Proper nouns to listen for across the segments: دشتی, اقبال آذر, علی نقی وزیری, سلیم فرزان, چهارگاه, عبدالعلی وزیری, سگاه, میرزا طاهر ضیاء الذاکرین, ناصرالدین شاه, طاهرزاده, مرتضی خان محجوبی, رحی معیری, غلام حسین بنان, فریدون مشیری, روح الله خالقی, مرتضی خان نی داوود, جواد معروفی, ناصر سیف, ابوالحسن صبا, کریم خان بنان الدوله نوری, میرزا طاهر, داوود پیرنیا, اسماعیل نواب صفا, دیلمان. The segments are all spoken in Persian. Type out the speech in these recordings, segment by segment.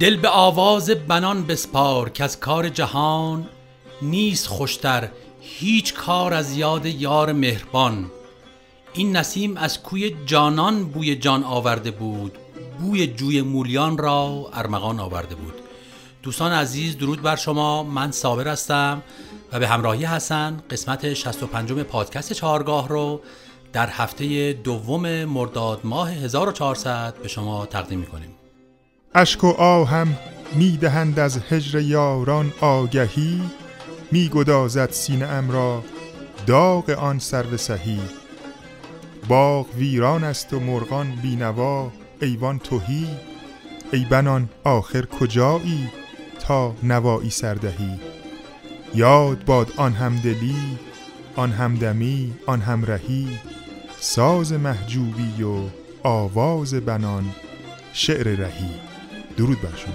دل به آواز بنان بسپار که از کار جهان نیست خوشتر هیچ کار از یاد یار مهربان. این نسیم از کوی جانان بوی جان آورده بود، بوی جوی مولیان را ارمغان آورده بود. دوستان عزیز درود بر شما، من صابر هستم و به همراهی حسن قسمت 65 پادکست چهارگاه رو در هفته دوم مرداد ماه 1400 به شما تقدیم می‌کنیم. اشک و آهم می‌دهند از هجر یاران آگهی، می‌گدازد سینه ام را داغ آن سرو سهی. باغ ویران است و مرغان بینوا، ایوان تهی، ای بنان آخر کجایی تا نوایی سردهی. یاد باد آن همدلی، آن همدمی، آن همراهی، ساز محجوبی و آواز بنان، شعر رحی. درود بر شما.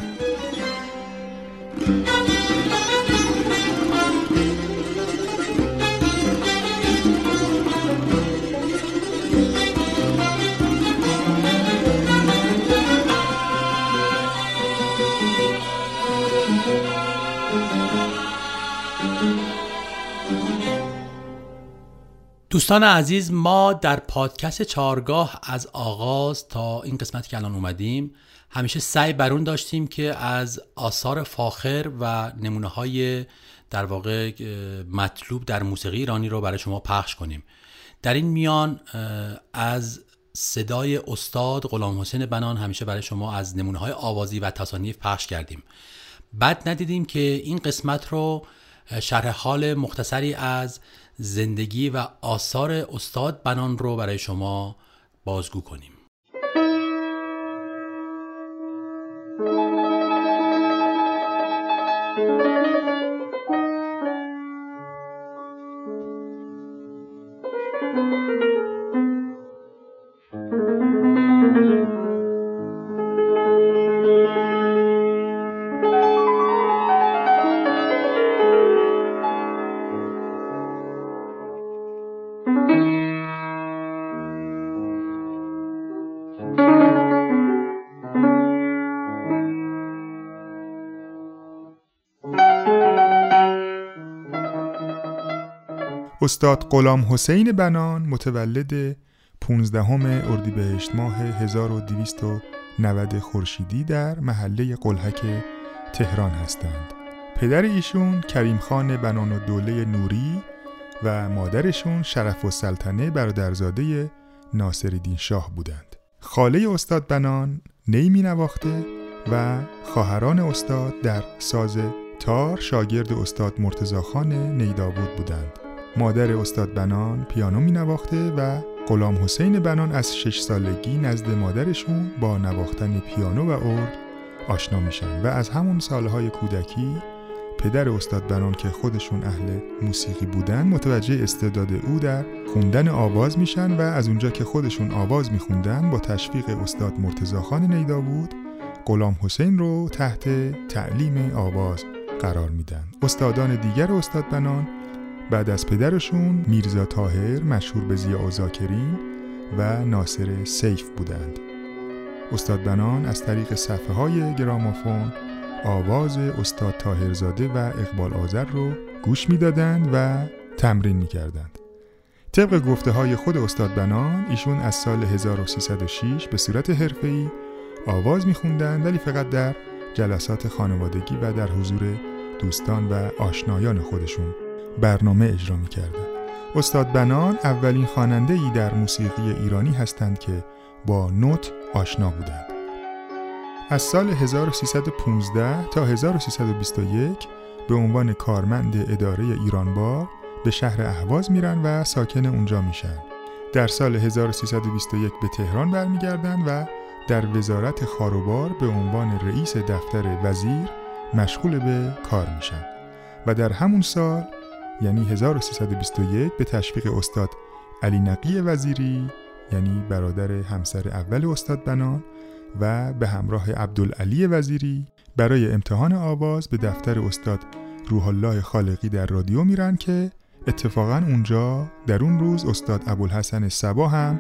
دوستان عزیز، ما در پادکست چهارگاه از آغاز تا این قسمت که الان اومدیم همیشه سعی برون داشتیم که از آثار فاخر و نمونه های در واقع مطلوب در موسیقی ایرانی رو برای شما پخش کنیم. در این میان از صدای استاد غلام حسین بنان همیشه برای شما از نمونه های آوازی و تصانیف پخش کردیم. بعد ندیدیم که این قسمت رو شرح حال مختصری از زندگی و آثار استاد بنان رو برای شما بازگو کنیم. استاد غلام حسین بنان متولد 15 اردیبهشت ماه 1290 خورشیدی در محله قلهک تهران هستند. پدر ایشون کریم خان بنان الدوله نوری و مادرشون شرف السلطنه برادرزاده ناصرالدین شاه بودند. خاله استاد بنان نی می‌نواخته و خواهران استاد در ساز تار شاگرد استاد مرتضی خان نی داوود بودند. مادر استاد بنان پیانو می نواخته و غلام حسین بنان از 6 سالگی نزد مادرشون با نواختن پیانو و ارگ آشنا میشن و از همون سالهای کودکی پدر استاد بنان که خودشون اهل موسیقی بودن متوجه استعداد او در خوندن آواز میشن و از اونجا که خودشون آواز میخوندن با تشویق استاد مرتضی خان نیداوود غلام حسین رو تحت تعلیم آواز قرار میدن. استادان دیگر استاد بنان بعد از پدرشون میرزا طاهر مشهور به ضیاء الذاکرین و ناصر سیف بودند. استاد بنان از طریق صفحه‌های گرامافون آواز استاد طاهرزاده و اقبال آذر رو گوش می‌دادند و تمرین می‌کردند. طبق گفته‌های خود استاد بنان ایشون از سال 1306 به صورت حرفه‌ای آواز می‌خوندند، ولی فقط در جلسات خانوادگی و در حضور دوستان و آشنایان خودشون برنامه اجرا می‌کردند. استاد بنان اولین خواننده‌ای در موسیقی ایرانی هستند که با نوت آشنا بودند. از سال 1315 تا 1321 به عنوان کارمند اداره ایرانبار به شهر اهواز میرن و ساکن اونجا میشن. در سال 1321 به تهران برمیگردن و در وزارت خاروبار به عنوان رئیس دفتر وزیر مشغول به کار میشن و در همون سال یعنی 1321 به تشویق استاد علی نقی وزیری یعنی برادر همسر اول استاد بنان و به همراه عبدالعلی وزیری برای امتحان آواز به دفتر استاد روح الله خالقی در رادیو میرن که اتفاقا اونجا در اون روز استاد ابوالحسن صبا هم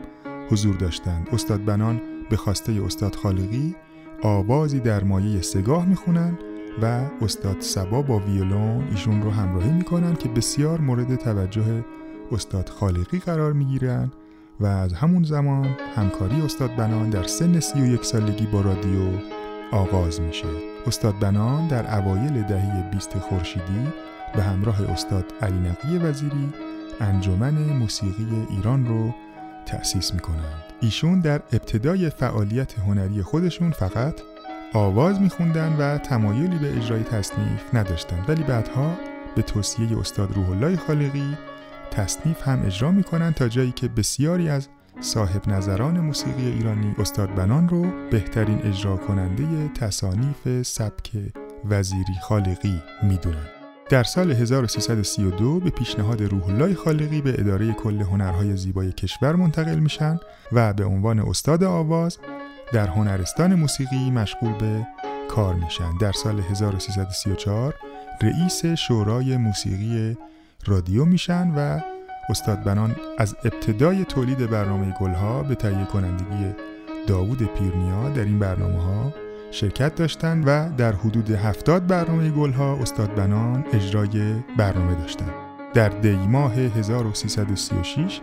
حضور داشتند. استاد بنان به خواسته استاد خالقی آوازی در مایه سگاه میخونن و استاد صبا با ویولون ایشون رو همراهی میکنن که بسیار مورد توجه استاد خالقی قرار میگیرن و از همون زمان همکاری استاد بنان در سن 31 سالگی با رادیو آغاز میشه. استاد بنان در اوایل دهه 20 خورشیدی به همراه استاد علی نقی وزیری انجمن موسیقی ایران رو تأسیس میکنند. ایشون در ابتدای فعالیت هنری خودشون فقط آواز میخوندن و تمایلی به اجرای تصنیف نداشتن، ولی بعدها به توصیه استاد روح الله خالقی تصنیف هم اجرا میکنن تا جایی که بسیاری از صاحب نظران موسیقی ایرانی استاد بنان رو بهترین اجرا کننده تصانیف سبک وزیری خالقی میدونن. در سال 1332 به پیشنهاد روح الله خالقی به اداره کل هنرهای زیبای کشور منتقل میشن و به عنوان استاد آواز در هنرستان موسیقی مشغول به کار میشن. در سال 1334 رئیس شورای موسیقی رادیو میشن و استاد بنان از ابتدای تولید برنامه گلها به تهیه کنندگی داوود پیرنیا در این برنامه‌ها شرکت داشتند و در حدود 70 برنامه گلها استاد بنان اجرای برنامه داشتند. در دی ماه 1336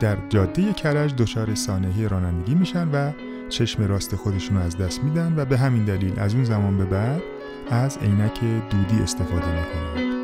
در جاده کرج دچار سانحه رانندگی میشن و چشم راست خودشون رو از دست میدن و به همین دلیل از اون زمان به بعد از عینک دودی استفاده میکنن.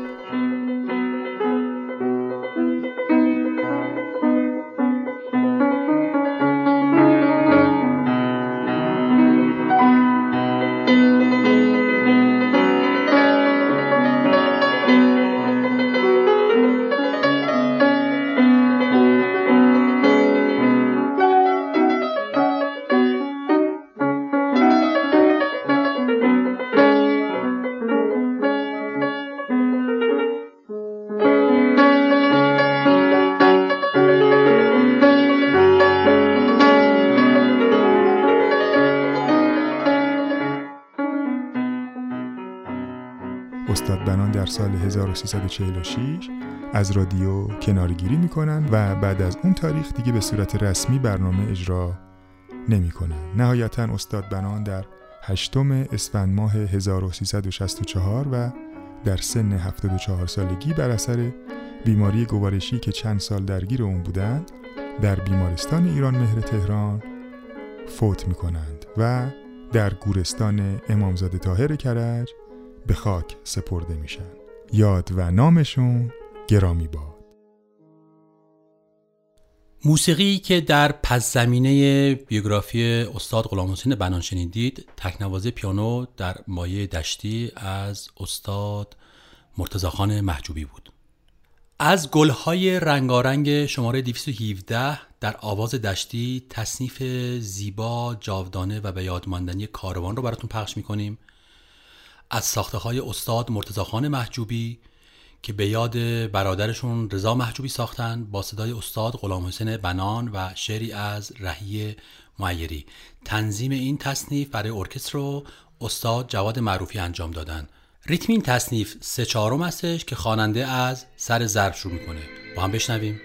استاد بنان در سال 1346 از رادیو کنارگیری میکنن و بعد از اون تاریخ دیگه به صورت رسمی برنامه اجرا نمیکنن. نهایتاً استاد بنان در 8 اسفند ماه 1364 و در سن 74 سالگی بر اثر بیماری گوارشی که چند سال درگیر اون بودند در بیمارستان ایران مهر تهران فوت میکنند و در گورستان امامزاده طاهر کرج به خاک سپرده میشن. یاد و نامشون گرامی باد. موسیقی که در پس زمینه بیوگرافی استاد غلام حسین بنان شنیدید تکنواز پیانو در مایه دشتی از استاد مرتضی خان محجوبی بود. از گلهای رنگارنگ شماره 217 در آواز دشتی تصنیف زیبا، جاودانه و به یادماندنی کاروان رو براتون پخش میکنیم از ساخته‌های استاد مرتضی خان محجوبی که به یاد برادرشون رضا محجوبی ساختن، با صدای استاد غلام حسین بنان و شعری از رحی معیری. تنظیم این تصنیف برای ارکستر رو استاد جواد معروفی انجام دادن. ریتم این تصنیف 3/4 هستش که خواننده از سر ضرب شروع می‌کنه. با هم بشنویم.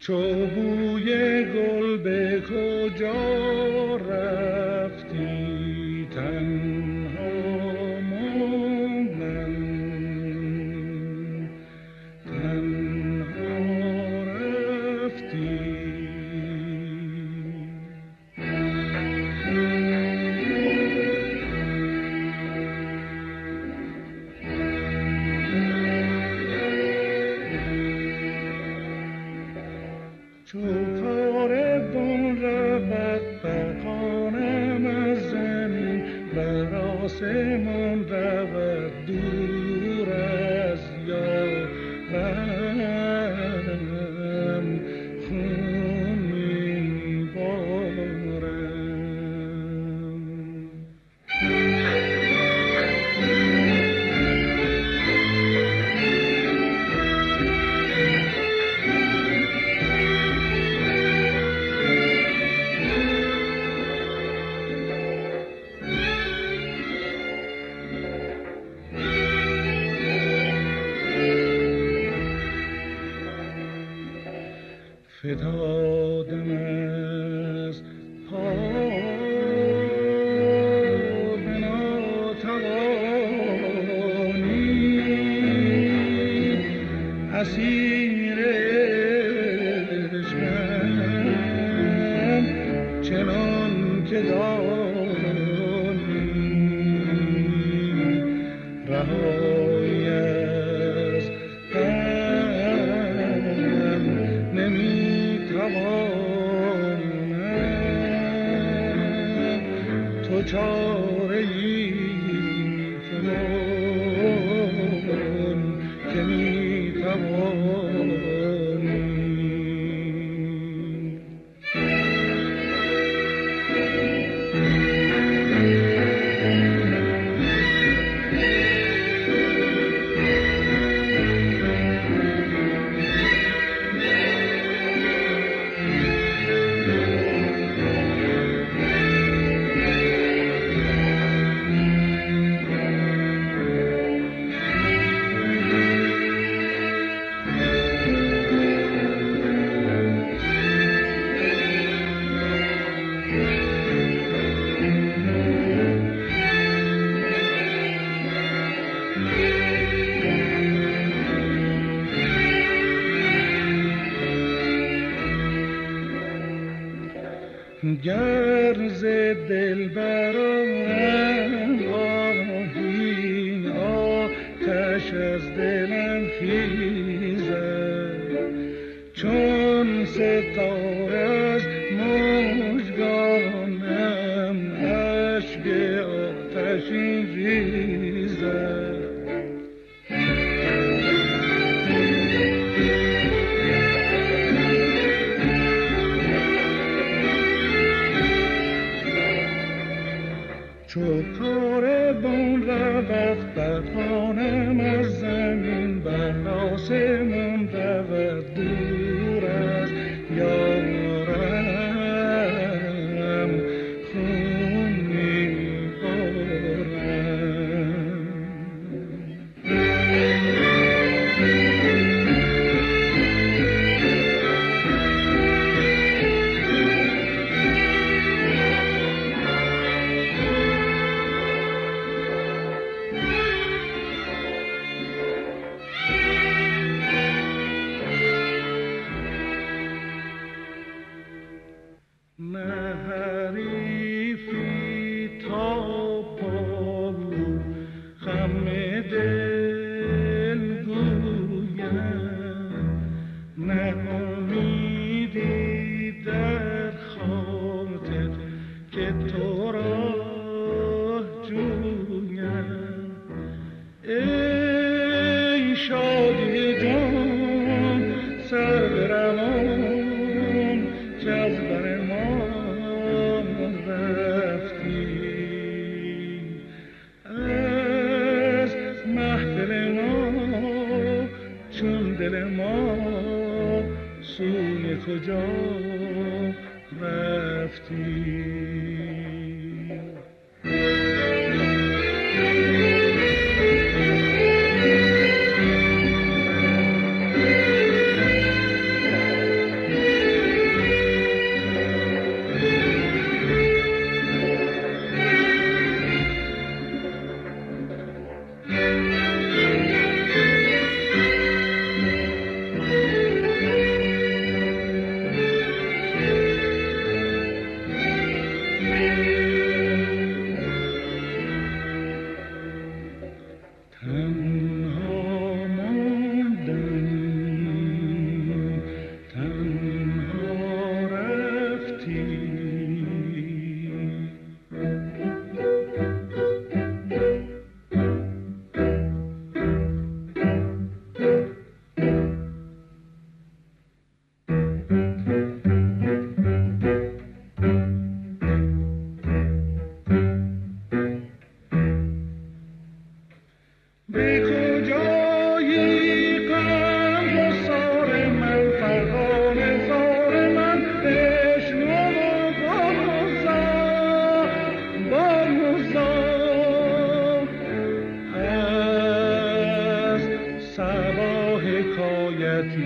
چو بوی گل به کجا رفتی تنها موندم، تنها رفتی. گرز دل برام آهی آتش از دلم خیزد، چون ستاره از مژگانم اشک آتشین ریزد. چو کاروان رود بر خانم از زمین، بر آسمان رود دور از یارم خون میبارم.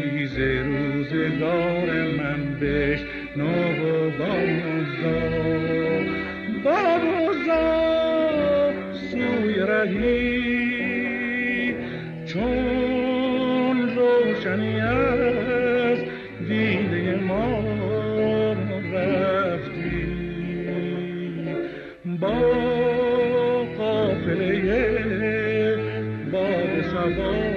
ریز روزگار من بشنو و باموزا سوی رهی چون روشنی از دیده ما رفتی با قافله باد صبا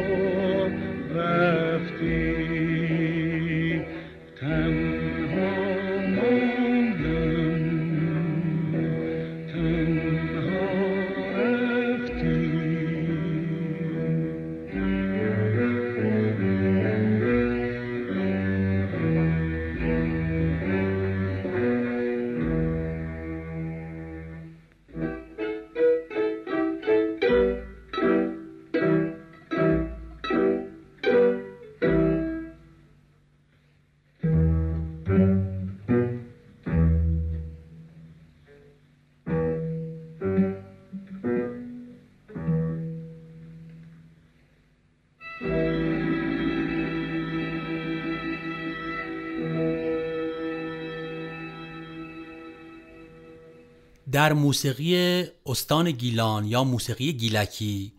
در موسیقی استان گیلان یا موسیقی گیلکی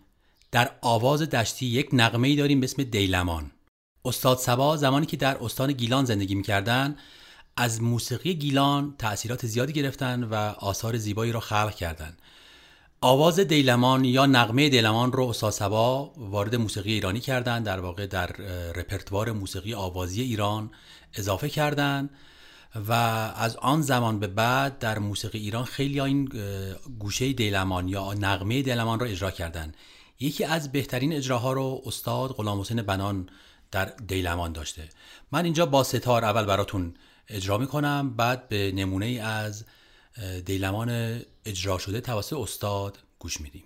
در آواز دشتی یک نغمه‌ای داریم به اسم دیلمان. استاد صبا زمانی که در استان گیلان زندگی می‌کردند از موسیقی گیلان تأثیرات زیادی گرفتند و آثار زیبایی را خلق کردند. آواز دیلمان یا نغمه دیلمان رو استاد صبا وارد موسیقی ایرانی کردند، در واقع در رپرتوار موسیقی آوازی ایران اضافه کردند و از آن زمان به بعد در موسیقی ایران خیلی این گوشه دیلمان یا نغمه دیلمان را اجرا کردند. یکی از بهترین اجراها رو استاد غلام حسین بنان در دیلمان داشته. من اینجا با ستار اول براتون اجرا میکنم، بعد به نمونه ای از دیلمان اجرا شده توسط استاد گوش میدیم.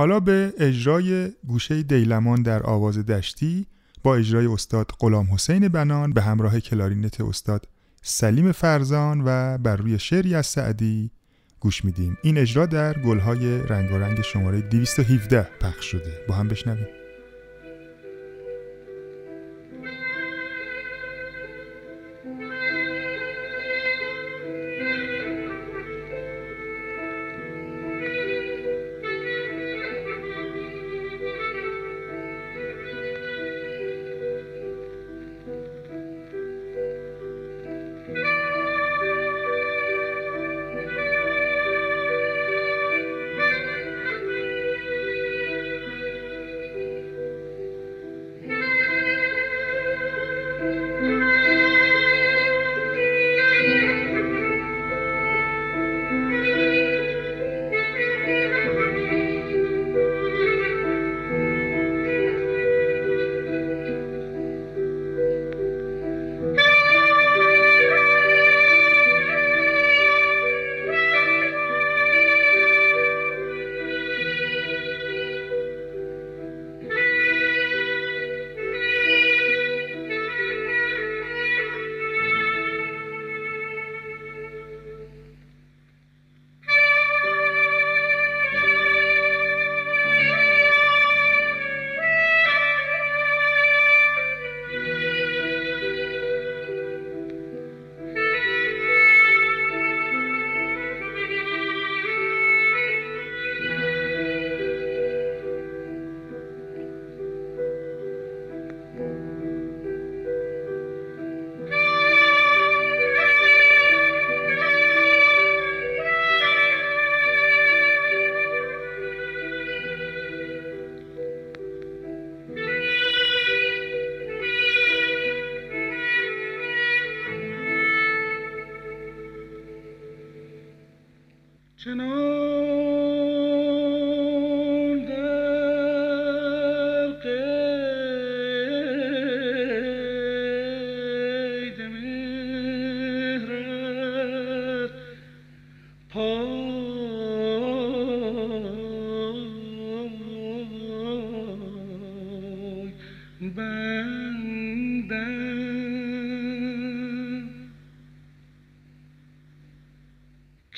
حالا به اجرای گوشه دیلمان در آواز دشتی با اجرای استاد غلام حسین بنان به همراه کلارینت استاد سلیم فرزان و بر روی شعری از سعدی گوش میدیم. این اجرا در گلهای رنگارنگ شماره 217 پخش شده. با هم بشنویم.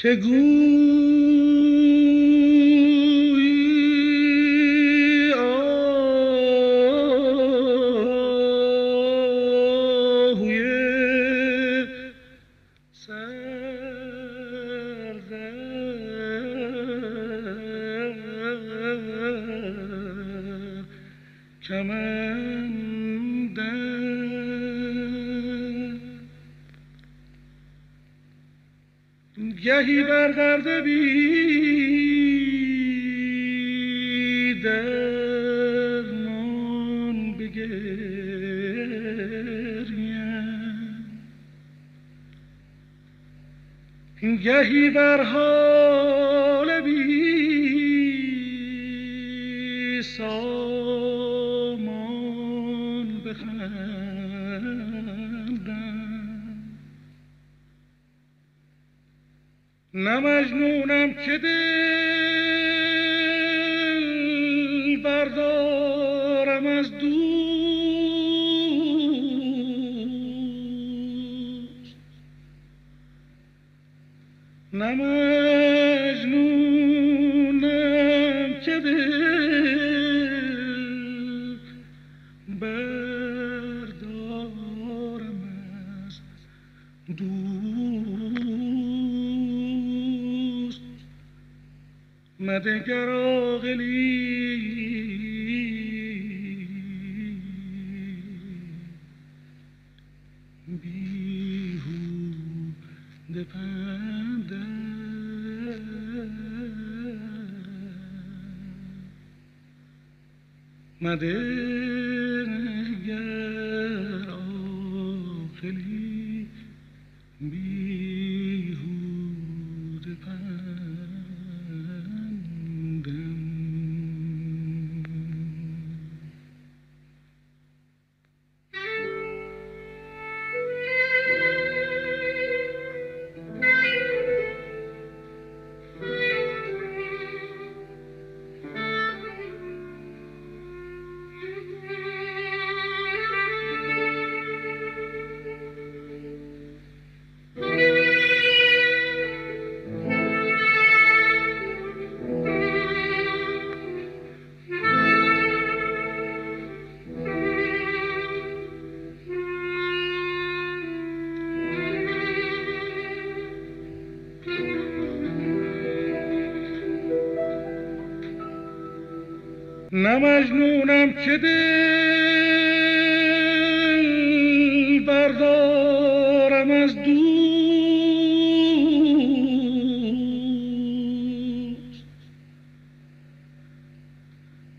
که گویی آهوی سردر گهی بر درد بی درمان بگریم، گهی بر حال بی سامان بخندیم، نه مجنونم که دل بردارم از دوست، نه مجنونم که دل بردارم از دوست، مدگر آغلی بیهوده پنده مدگر آغلی بیهوده پنده. نه مجنونم که دل بردارم از دوست،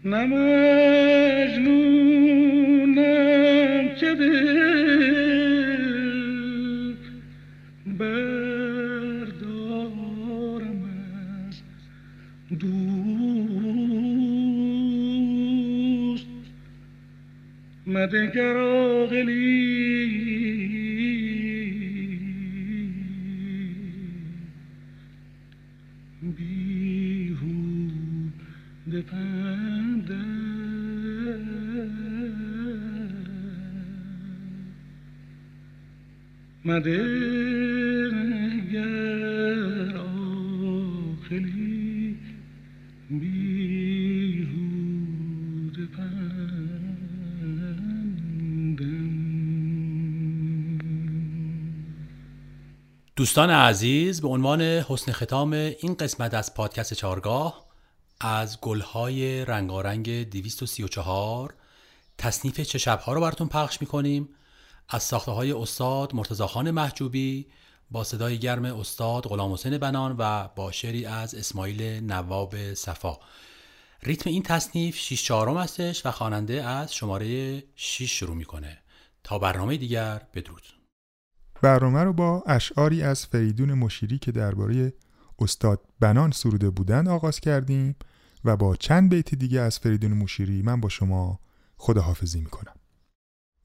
نه مجنونم که دل بردارم از دوست، مدگر آغلی بیهوده پنده مدگر آغلی بیهوده پندم. دوستان عزیز، به عنوان حسن ختام این قسمت از پادکست چهارگاه از گلهای رنگارنگ 234 تصنیف چه شبها رو براتون پخش میکنیم از ساخته‌های استاد مرتضی خان محجوبی با صدای گرم استاد غلام حسین بنان و با شعری از اسماعیل نواب صفا. ریتم این تصنیف 6/4 هستش و خواننده از شماره 6 شروع میکنه. تا برنامه دیگر، بدرود. برنامه رو با اشعاری از فریدون مشیری که درباره استاد بنان سروده بودن آغاز کردیم و با چند بیت دیگه از فریدون مشیری من با شما خداحافظی میکنم.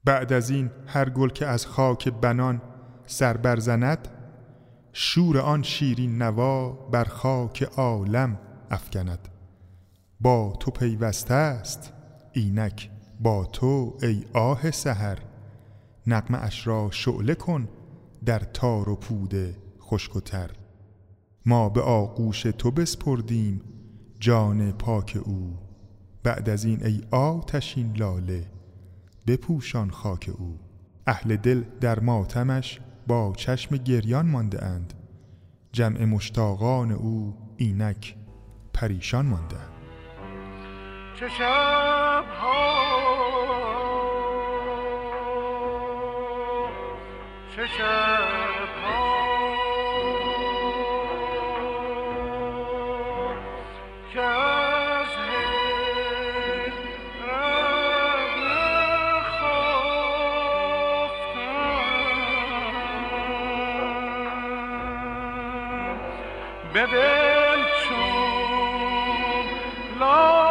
بعد از این هر گل که از خاک بنان سر برزند، شور آن شیرین نوا بر خاک عالم افکند. با تو پیوسته است اینک با تو ای آه سحر، نغمه اش را شعله کن در تار و پود خشک و تر. ما به آغوش تو بسپردیم جان پاک او، بعد از این ای آتشین لاله بپوشان خاک او. اهل دل در ماتمش با چشم گریان مانده اند، جمع مشتاقان او اینک پریشان مانده اند. چه شب‌ها چه شب‌ها که از حیرت نخفتم به دل چون لاله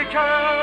شبیه